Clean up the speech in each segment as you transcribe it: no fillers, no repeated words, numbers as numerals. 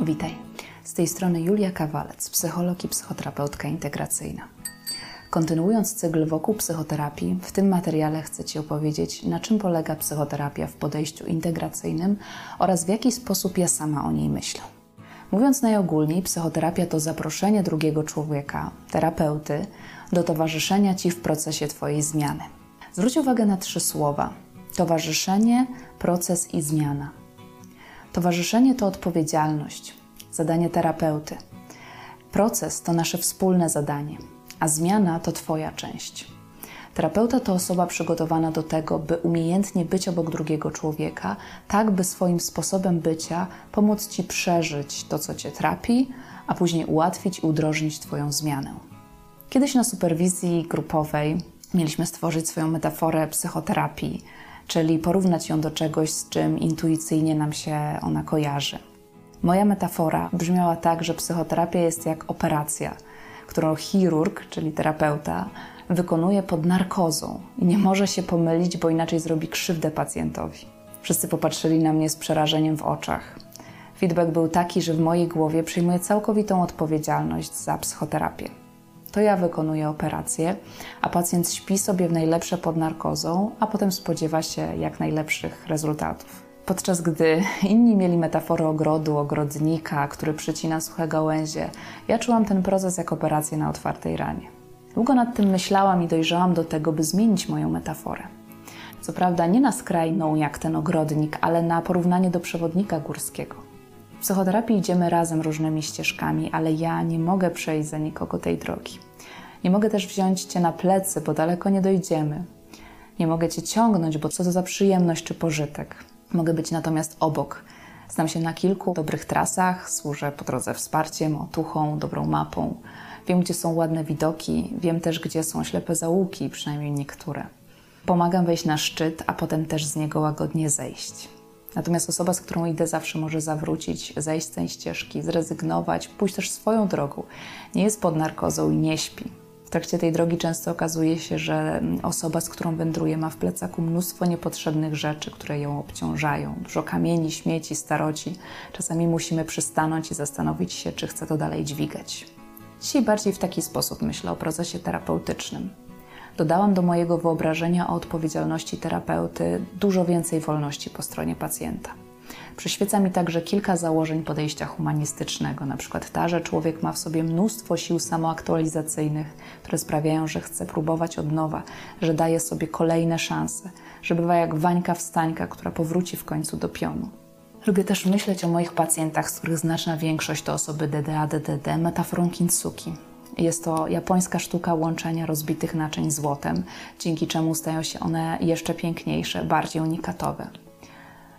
Witaj, z tej strony Julia Kawalec, psycholog i psychoterapeutka integracyjna. Kontynuując cykl wokół psychoterapii, w tym materiale chcę Ci opowiedzieć, na czym polega psychoterapia w podejściu integracyjnym oraz w jaki sposób ja sama o niej myślę. Mówiąc najogólniej, psychoterapia to zaproszenie drugiego człowieka, terapeuty, do towarzyszenia Ci w procesie Twojej zmiany. Zwróć uwagę na trzy słowa: towarzyszenie, proces i zmiana. Towarzyszenie to odpowiedzialność, zadanie terapeuty. Proces to nasze wspólne zadanie, a zmiana to Twoja część. Terapeuta to osoba przygotowana do tego, by umiejętnie być obok drugiego człowieka, tak by swoim sposobem bycia pomóc Ci przeżyć to, co Cię trapi, a później ułatwić i udrożnić Twoją zmianę. Kiedyś na superwizji grupowej mieliśmy stworzyć swoją metaforę psychoterapii, czyli porównać ją do czegoś, z czym intuicyjnie nam się ona kojarzy. Moja metafora brzmiała tak, że psychoterapia jest jak operacja, którą chirurg, czyli terapeuta, wykonuje pod narkozą i nie może się pomylić, bo inaczej zrobi krzywdę pacjentowi. Wszyscy popatrzyli na mnie z przerażeniem w oczach. Feedback był taki, że w mojej głowie przyjmuję całkowitą odpowiedzialność za psychoterapię. To ja wykonuję operację, a pacjent śpi sobie w najlepsze pod narkozą, a potem spodziewa się jak najlepszych rezultatów. Podczas gdy inni mieli metaforę ogrodu, ogrodnika, który przycina suche gałęzie, ja czułam ten proces jak operację na otwartej ranie. Długo nad tym myślałam i dojrzałam do tego, by zmienić moją metaforę. Co prawda nie na skrajną jak ten ogrodnik, ale na porównanie do przewodnika górskiego. W psychoterapii idziemy razem różnymi ścieżkami, ale ja nie mogę przejść za nikogo tej drogi. Nie mogę też wziąć Cię na plecy, bo daleko nie dojdziemy. Nie mogę Cię ciągnąć, bo co to za przyjemność czy pożytek. Mogę być natomiast obok. Znam się na kilku dobrych trasach, służę po drodze wsparciem, otuchą, dobrą mapą. Wiem, gdzie są ładne widoki, wiem też, gdzie są ślepe zaułki, przynajmniej niektóre. Pomagam wejść na szczyt, a potem też z niego łagodnie zejść. Natomiast osoba, z którą idę, zawsze może zawrócić, zejść z tej ścieżki, zrezygnować, pójść też swoją drogą. Nie jest pod narkozą i nie śpi. W trakcie tej drogi często okazuje się, że osoba, z którą wędruję, ma w plecaku mnóstwo niepotrzebnych rzeczy, które ją obciążają. Dużo kamieni, śmieci, staroci. Czasami musimy przystanąć i zastanowić się, czy chce to dalej dźwigać. Dzisiaj bardziej w taki sposób myślę o procesie terapeutycznym. Dodałam do mojego wyobrażenia o odpowiedzialności terapeuty dużo więcej wolności po stronie pacjenta. Przyświeca mi także kilka założeń podejścia humanistycznego, na przykład ta, że człowiek ma w sobie mnóstwo sił samoaktualizacyjnych, które sprawiają, że chce próbować od nowa, że daje sobie kolejne szanse, że bywa jak Wańka Wstańka, która powróci w końcu do pionu. Lubię też myśleć o moich pacjentach, z których znaczna większość to osoby DDA-DDD, metaforą kintsuki. Jest to japońska sztuka łączenia rozbitych naczyń złotem, dzięki czemu stają się one jeszcze piękniejsze, bardziej unikatowe.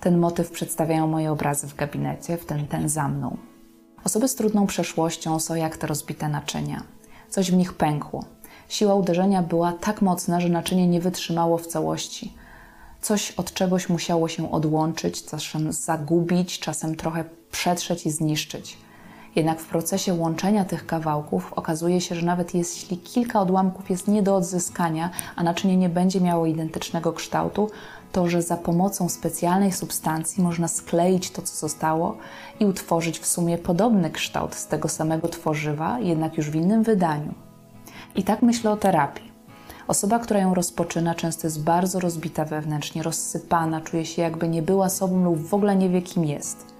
Ten motyw przedstawiają moje obrazy w gabinecie, w tym ten za mną. Osoby z trudną przeszłością są jak te rozbite naczynia. Coś w nich pękło. Siła uderzenia była tak mocna, że naczynie nie wytrzymało w całości. Coś od czegoś musiało się odłączyć, czasem zagubić, czasem trochę przetrzeć i zniszczyć. Jednak w procesie łączenia tych kawałków okazuje się, że nawet jeśli kilka odłamków jest nie do odzyskania, a naczynie nie będzie miało identycznego kształtu, to że za pomocą specjalnej substancji można skleić to, co zostało i utworzyć w sumie podobny kształt z tego samego tworzywa, jednak już w innym wydaniu. I tak myślę o terapii. Osoba, która ją rozpoczyna, często jest bardzo rozbita wewnętrznie, rozsypana, czuje się jakby nie była sobą lub w ogóle nie wie, kim jest.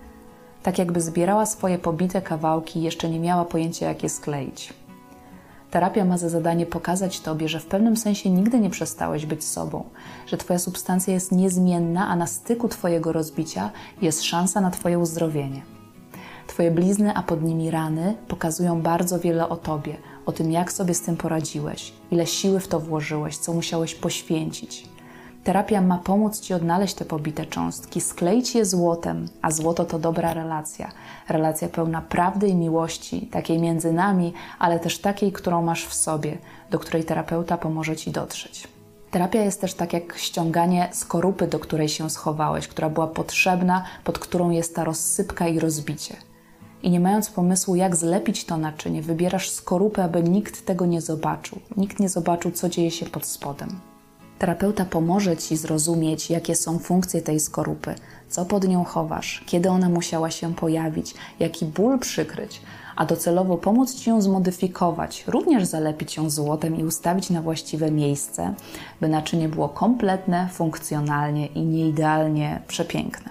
Tak jakby zbierała swoje pobite kawałki i jeszcze nie miała pojęcia, jak je skleić. Terapia ma za zadanie pokazać Tobie, że w pewnym sensie nigdy nie przestałeś być sobą, że Twoja substancja jest niezmienna, a na styku Twojego rozbicia jest szansa na Twoje uzdrowienie. Twoje blizny, a pod nimi rany, pokazują bardzo wiele o Tobie, o tym, jak sobie z tym poradziłeś, ile siły w to włożyłeś, co musiałeś poświęcić. Terapia ma pomóc Ci odnaleźć te pobite cząstki, skleić je złotem, a złoto to dobra relacja. Relacja pełna prawdy i miłości, takiej między nami, ale też takiej, którą masz w sobie, do której terapeuta pomoże Ci dotrzeć. Terapia jest też tak jak ściąganie skorupy, do której się schowałeś, która była potrzebna, pod którą jest ta rozsypka i rozbicie. I nie mając pomysłu, jak zlepić to naczynie, wybierasz skorupę, aby nikt tego nie zobaczył. Nikt nie zobaczył, co dzieje się pod spodem. Terapeuta pomoże Ci zrozumieć, jakie są funkcje tej skorupy, co pod nią chowasz, kiedy ona musiała się pojawić, jaki ból przykryć, a docelowo pomóc Ci ją zmodyfikować, również zalepić ją złotem i ustawić na właściwe miejsce, by naczynie było kompletne, funkcjonalnie i nieidealnie przepiękne.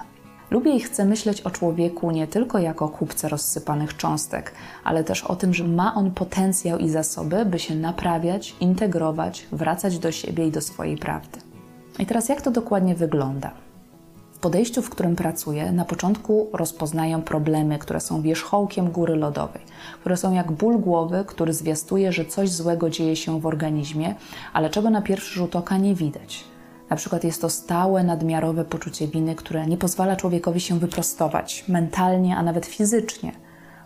Lubię i chcę myśleć o człowieku nie tylko jako kupce rozsypanych cząstek, ale też o tym, że ma on potencjał i zasoby, by się naprawiać, integrować, wracać do siebie i do swojej prawdy. I teraz jak to dokładnie wygląda? W podejściu, w którym pracuję, na początku rozpoznaję problemy, które są wierzchołkiem góry lodowej, które są jak ból głowy, który zwiastuje, że coś złego dzieje się w organizmie, ale czego na pierwszy rzut oka nie widać. Na przykład jest to stałe, nadmiarowe poczucie winy, które nie pozwala człowiekowi się wyprostować mentalnie, a nawet fizycznie.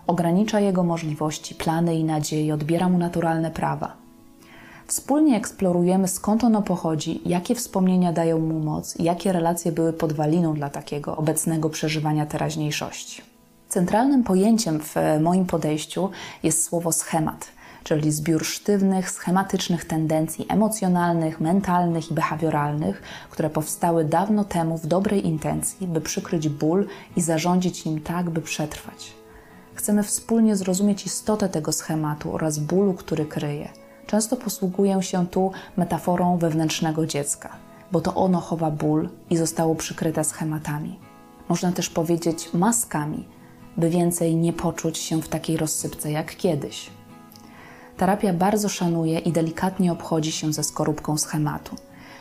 Ogranicza jego możliwości, plany i nadzieje, odbiera mu naturalne prawa. Wspólnie eksplorujemy, skąd ono pochodzi, jakie wspomnienia dają mu moc, jakie relacje były podwaliną dla takiego obecnego przeżywania teraźniejszości. Centralnym pojęciem w moim podejściu jest słowo schemat, czyli zbiór sztywnych, schematycznych tendencji emocjonalnych, mentalnych i behawioralnych, które powstały dawno temu w dobrej intencji, by przykryć ból i zarządzić nim tak, by przetrwać. Chcemy wspólnie zrozumieć istotę tego schematu oraz bólu, który kryje. Często posługuję się tu metaforą wewnętrznego dziecka, bo to ono chowa ból i zostało przykryte schematami. Można też powiedzieć maskami, by więcej nie poczuć się w takiej rozsypce jak kiedyś. Terapia bardzo szanuje i delikatnie obchodzi się ze skorupką schematu.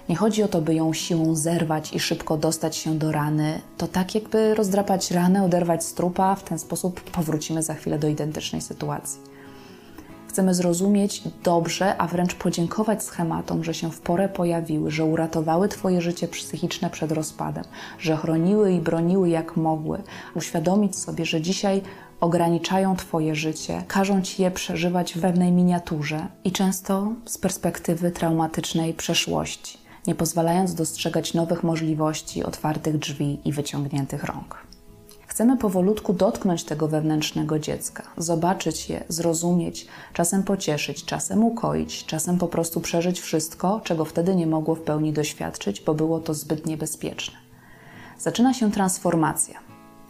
Nie chodzi o to, by ją siłą zerwać i szybko dostać się do rany. To tak jakby rozdrapać ranę, oderwać z trupa, w ten sposób powrócimy za chwilę do identycznej sytuacji. Chcemy zrozumieć dobrze, a wręcz podziękować schematom, że się w porę pojawiły, że uratowały Twoje życie psychiczne przed rozpadem, że chroniły i broniły jak mogły. Uświadomić sobie, że dzisiaj ograniczają Twoje życie, każą Ci je przeżywać w pewnej miniaturze i często z perspektywy traumatycznej przeszłości, nie pozwalając dostrzegać nowych możliwości, otwartych drzwi i wyciągniętych rąk. Chcemy powolutku dotknąć tego wewnętrznego dziecka, zobaczyć je, zrozumieć, czasem pocieszyć, czasem ukoić, czasem po prostu przeżyć wszystko, czego wtedy nie mogło w pełni doświadczyć, bo było to zbyt niebezpieczne. Zaczyna się transformacja.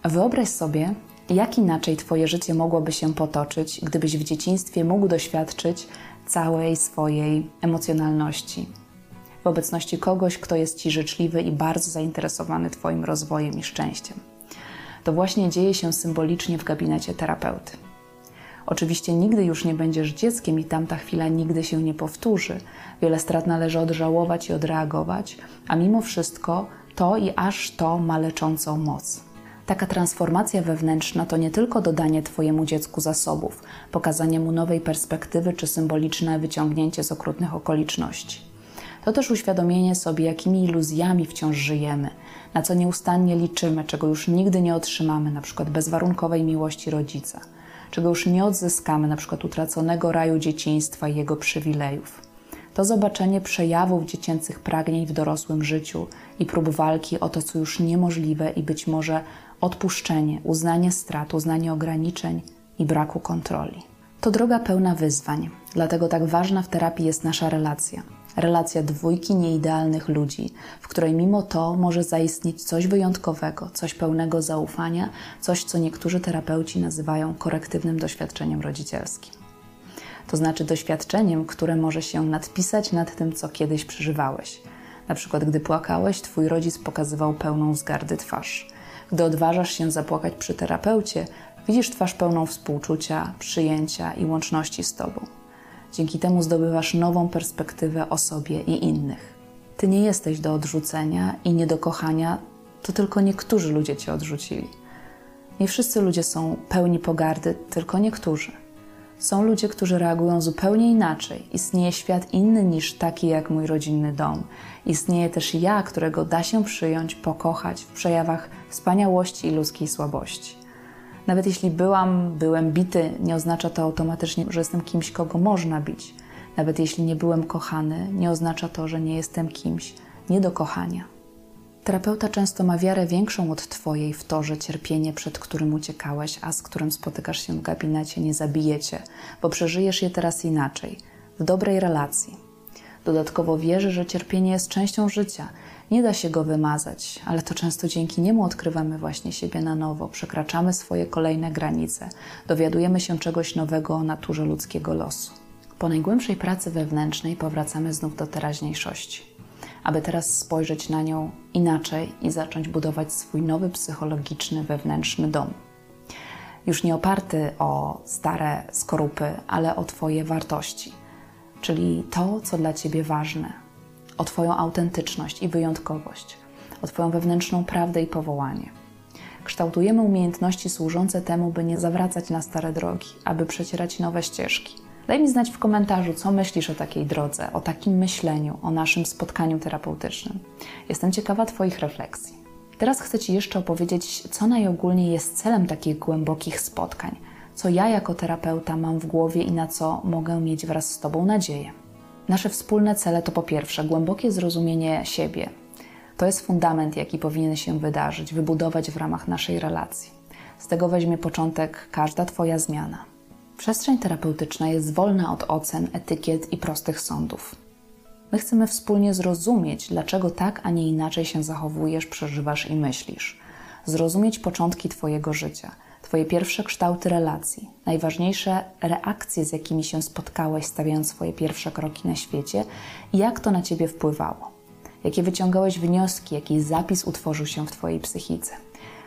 Wyobraź sobie, jak inaczej Twoje życie mogłoby się potoczyć, gdybyś w dzieciństwie mógł doświadczyć całej swojej emocjonalności w obecności kogoś, kto jest Ci życzliwy i bardzo zainteresowany Twoim rozwojem i szczęściem. To właśnie dzieje się symbolicznie w gabinecie terapeuty. Oczywiście nigdy już nie będziesz dzieckiem i tamta chwila nigdy się nie powtórzy. Wiele strat należy odżałować i odreagować, a mimo wszystko to i aż to ma leczącą moc. Taka transformacja wewnętrzna to nie tylko dodanie Twojemu dziecku zasobów, pokazanie mu nowej perspektywy czy symboliczne wyciągnięcie z okrutnych okoliczności. To też uświadomienie sobie, jakimi iluzjami wciąż żyjemy, na co nieustannie liczymy, czego już nigdy nie otrzymamy, np. bezwarunkowej miłości rodzica, czego już nie odzyskamy, np. utraconego raju dzieciństwa i jego przywilejów. To zobaczenie przejawów dziecięcych pragnień w dorosłym życiu i prób walki o to, co już niemożliwe i być może odpuszczenie, uznanie strat, uznanie ograniczeń i braku kontroli. To droga pełna wyzwań, dlatego tak ważna w terapii jest nasza relacja. Relacja dwójki nieidealnych ludzi, w której mimo to może zaistnieć coś wyjątkowego, coś pełnego zaufania, coś, co niektórzy terapeuci nazywają korektywnym doświadczeniem rodzicielskim. To znaczy doświadczeniem, które może się nadpisać nad tym, co kiedyś przeżywałeś. Na przykład, gdy płakałeś, Twój rodzic pokazywał pełną wzgardy twarz. Gdy odważasz się zapłakać przy terapeucie, widzisz twarz pełną współczucia, przyjęcia i łączności z Tobą. Dzięki temu zdobywasz nową perspektywę o sobie i innych. Ty nie jesteś do odrzucenia i nie do kochania, to tylko niektórzy ludzie Cię odrzucili. Nie wszyscy ludzie są pełni pogardy, tylko niektórzy. Są ludzie, którzy reagują zupełnie inaczej. Istnieje świat inny niż taki jak mój rodzinny dom. Istnieje też ja, którego da się przyjąć, pokochać w przejawach wspaniałości i ludzkiej słabości. Nawet jeśli byłem bity, nie oznacza to automatycznie, że jestem kimś, kogo można bić. Nawet jeśli nie byłem kochany, nie oznacza to, że nie jestem kimś nie do kochania. Terapeuta często ma wiarę większą od Twojej w to, że cierpienie, przed którym uciekałeś, a z którym spotykasz się w gabinecie, nie zabije Cię, bo przeżyjesz je teraz inaczej, w dobrej relacji. Dodatkowo wierzy, że cierpienie jest częścią życia. Nie da się go wymazać, ale to często dzięki niemu odkrywamy właśnie siebie na nowo, przekraczamy swoje kolejne granice, dowiadujemy się czegoś nowego o naturze ludzkiego losu. Po najgłębszej pracy wewnętrznej powracamy znów do teraźniejszości, aby teraz spojrzeć na nią inaczej i zacząć budować swój nowy psychologiczny, wewnętrzny dom. Już nie oparty o stare skorupy, ale o Twoje wartości, czyli to, co dla Ciebie ważne, o Twoją autentyczność i wyjątkowość, o Twoją wewnętrzną prawdę i powołanie. Kształtujemy umiejętności służące temu, by nie zawracać na stare drogi, aby przecierać nowe ścieżki. Daj mi znać w komentarzu, co myślisz o takiej drodze, o takim myśleniu, o naszym spotkaniu terapeutycznym. Jestem ciekawa Twoich refleksji. Teraz chcę Ci jeszcze opowiedzieć, co najogólniej jest celem takich głębokich spotkań, co ja jako terapeuta mam w głowie i na co mogę mieć wraz z Tobą nadzieję. Nasze wspólne cele to po pierwsze głębokie zrozumienie siebie. To jest fundament, jaki powinien się wydarzyć, wybudować w ramach naszej relacji. Z tego weźmie początek każda Twoja zmiana. Przestrzeń terapeutyczna jest wolna od ocen, etykiet i prostych sądów. My chcemy wspólnie zrozumieć, dlaczego tak, a nie inaczej się zachowujesz, przeżywasz i myślisz. Zrozumieć początki Twojego życia, Twoje pierwsze kształty relacji, najważniejsze reakcje, z jakimi się spotkałeś, stawiając swoje pierwsze kroki na świecie i jak to na Ciebie wpływało. Jakie wyciągałeś wnioski, jaki zapis utworzył się w Twojej psychice.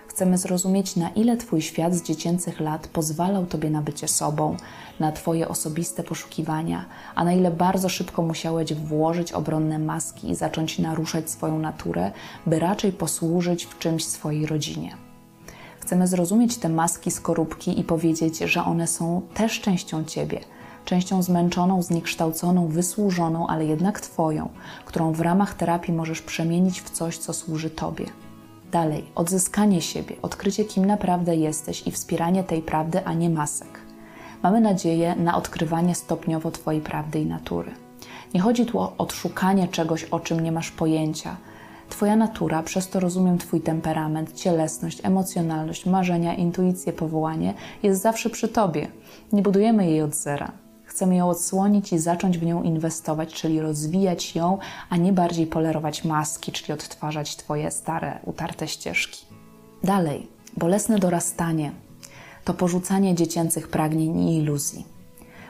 Chcemy zrozumieć, na ile Twój świat z dziecięcych lat pozwalał Tobie na bycie sobą, na Twoje osobiste poszukiwania, a na ile bardzo szybko musiałeś włożyć obronne maski i zacząć naruszać swoją naturę, by raczej posłużyć w czymś swojej rodzinie. Chcemy zrozumieć te maski, skorupki i powiedzieć, że one są też częścią Ciebie, częścią zmęczoną, zniekształconą, wysłużoną, ale jednak Twoją, którą w ramach terapii możesz przemienić w coś, co służy Tobie. Dalej, odzyskanie siebie, odkrycie, kim naprawdę jesteś i wspieranie tej prawdy, a nie masek. Mamy nadzieję na odkrywanie stopniowo Twojej prawdy i natury. Nie chodzi tu o odszukanie czegoś, o czym nie masz pojęcia. Twoja natura, przez to rozumiem Twój temperament, cielesność, emocjonalność, marzenia, intuicję, powołanie, jest zawsze przy Tobie. Nie budujemy jej od zera. Chcemy ją odsłonić i zacząć w nią inwestować, czyli rozwijać ją, a nie bardziej polerować maski, czyli odtwarzać Twoje stare, utarte ścieżki. Dalej, bolesne dorastanie to porzucanie dziecięcych pragnień i iluzji.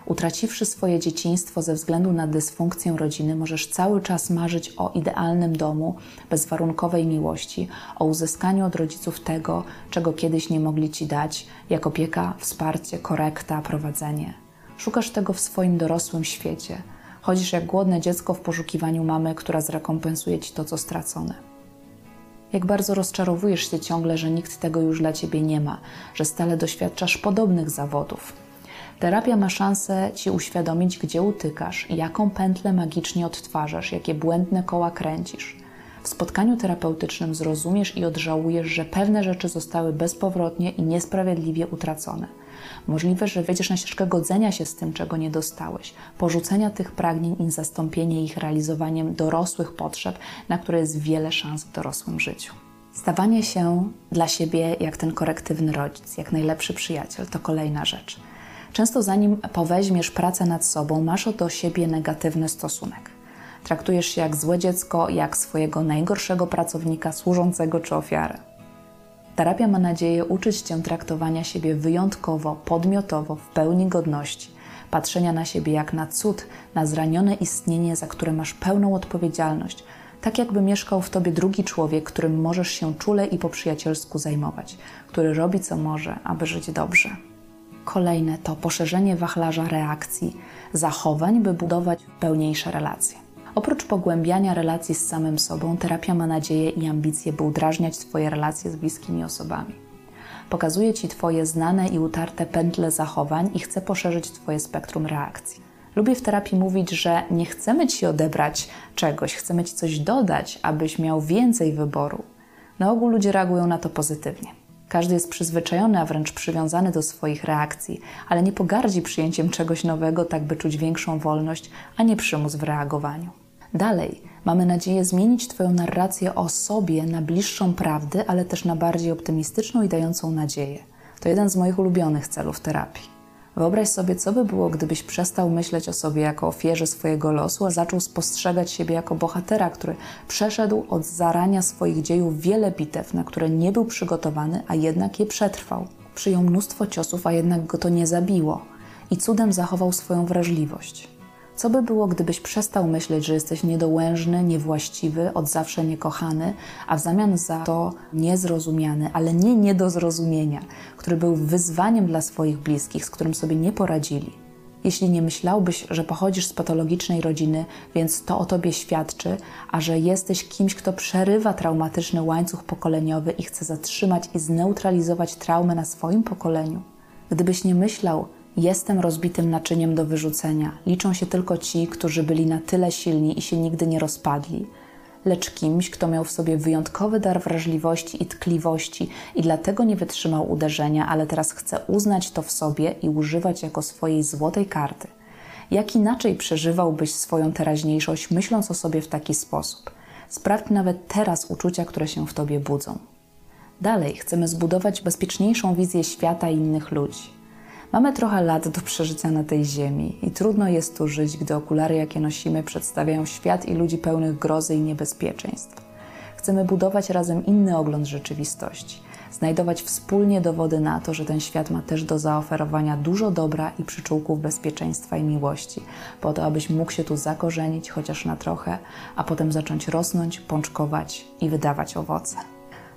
Utraciwszy swoje dzieciństwo ze względu na dysfunkcję rodziny, możesz cały czas marzyć o idealnym domu, bezwarunkowej miłości, o uzyskaniu od rodziców tego, czego kiedyś nie mogli Ci dać, jak opieka, wsparcie, korekta, prowadzenie. Szukasz tego w swoim dorosłym świecie. Chodzisz jak głodne dziecko w poszukiwaniu mamy, która zrekompensuje Ci to, co stracone. Jak bardzo rozczarowujesz się ciągle, że nikt tego już dla Ciebie nie ma, że stale doświadczasz podobnych zawodów. Terapia ma szansę Ci uświadomić, gdzie utykasz, jaką pętlę magicznie odtwarzasz, jakie błędne koła kręcisz. W spotkaniu terapeutycznym zrozumiesz i odżałujesz, że pewne rzeczy zostały bezpowrotnie i niesprawiedliwie utracone. Możliwe, że wejdziesz na ścieżkę godzenia się z tym, czego nie dostałeś, porzucenia tych pragnień i zastąpienie ich realizowaniem dorosłych potrzeb, na które jest wiele szans w dorosłym życiu. Stawanie się dla siebie jak ten korektywny rodzic, jak najlepszy przyjaciel, to kolejna rzecz. Często zanim poweźmiesz pracę nad sobą, masz do siebie negatywny stosunek. Traktujesz się jak złe dziecko, jak swojego najgorszego pracownika, służącego czy ofiarę. Terapia ma nadzieję uczyć Cię traktowania siebie wyjątkowo, podmiotowo, w pełni godności, patrzenia na siebie jak na cud, na zranione istnienie, za które masz pełną odpowiedzialność, tak jakby mieszkał w Tobie drugi człowiek, którym możesz się czule i po przyjacielsku zajmować, który robi co może, aby żyć dobrze. Kolejne to poszerzenie wachlarza reakcji, zachowań, by budować pełniejsze relacje. Oprócz pogłębiania relacji z samym sobą, terapia ma nadzieję i ambicje, by udrażniać Twoje relacje z bliskimi osobami. Pokazuje Ci Twoje znane i utarte pętle zachowań i chce poszerzyć Twoje spektrum reakcji. Lubię w terapii mówić, że nie chcemy Ci odebrać czegoś, chcemy Ci coś dodać, abyś miał więcej wyboru. Na ogół ludzie reagują na to pozytywnie. Każdy jest przyzwyczajony, a wręcz przywiązany do swoich reakcji, ale nie pogardzi przyjęciem czegoś nowego, tak by czuć większą wolność, a nie przymus w reagowaniu. Dalej, mamy nadzieję zmienić Twoją narrację o sobie na bliższą prawdy, ale też na bardziej optymistyczną i dającą nadzieję. To jeden z moich ulubionych celów terapii. Wyobraź sobie, co by było, gdybyś przestał myśleć o sobie jako ofierze swojego losu, a zaczął spostrzegać siebie jako bohatera, który przeszedł od zarania swoich dziejów wiele bitew, na które nie był przygotowany, a jednak je przetrwał. Przyjął mnóstwo ciosów, a jednak go to nie zabiło i cudem zachował swoją wrażliwość. Co by było, gdybyś przestał myśleć, że jesteś niedołężny, niewłaściwy, od zawsze niekochany, a w zamian za to niezrozumiany, ale nie do zrozumienia, który był wyzwaniem dla swoich bliskich, z którym sobie nie poradzili. Jeśli nie myślałbyś, że pochodzisz z patologicznej rodziny, więc to o tobie świadczy, a że jesteś kimś, kto przerywa traumatyczny łańcuch pokoleniowy i chce zatrzymać i zneutralizować traumę na swoim pokoleniu. Gdybyś nie myślał, jestem rozbitym naczyniem do wyrzucenia. Liczą się tylko ci, którzy byli na tyle silni i się nigdy nie rozpadli. Lecz kimś, kto miał w sobie wyjątkowy dar wrażliwości i tkliwości i dlatego nie wytrzymał uderzenia, ale teraz chce uznać to w sobie i używać jako swojej złotej karty. Jak inaczej przeżywałbyś swoją teraźniejszość, myśląc o sobie w taki sposób? Sprawdź nawet teraz uczucia, które się w tobie budzą. Dalej chcemy zbudować bezpieczniejszą wizję świata i innych ludzi. Mamy trochę lat do przeżycia na tej ziemi i trudno jest tu żyć, gdy okulary, jakie nosimy, przedstawiają świat i ludzi pełnych grozy i niebezpieczeństw. Chcemy budować razem inny ogląd rzeczywistości, znajdować wspólnie dowody na to, że ten świat ma też do zaoferowania dużo dobra i przyczółków bezpieczeństwa i miłości, po to, abyś mógł się tu zakorzenić chociaż na trochę, a potem zacząć rosnąć, pączkować i wydawać owoce.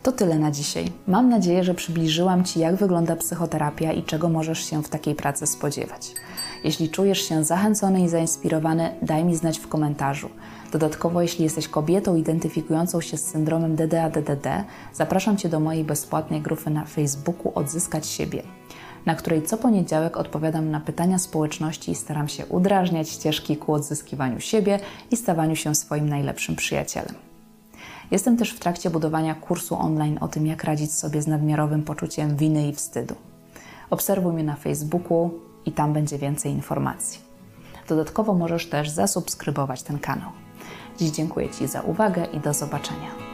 To tyle na dzisiaj. Mam nadzieję, że przybliżyłam Ci, jak wygląda psychoterapia i czego możesz się w takiej pracy spodziewać. Jeśli czujesz się zachęcony i zainspirowany, daj mi znać w komentarzu. Dodatkowo, jeśli jesteś kobietą identyfikującą się z syndromem DDA-DDD, zapraszam Cię do mojej bezpłatnej grupy na Facebooku Odzyskać siebie, na której co poniedziałek odpowiadam na pytania społeczności i staram się udrażniać ścieżki ku odzyskiwaniu siebie i stawaniu się swoim najlepszym przyjacielem. Jestem też w trakcie budowania kursu online o tym, jak radzić sobie z nadmiarowym poczuciem winy i wstydu. Obserwuj mnie na Facebooku i tam będzie więcej informacji. Dodatkowo możesz też zasubskrybować ten kanał. Dziś dziękuję Ci za uwagę i do zobaczenia.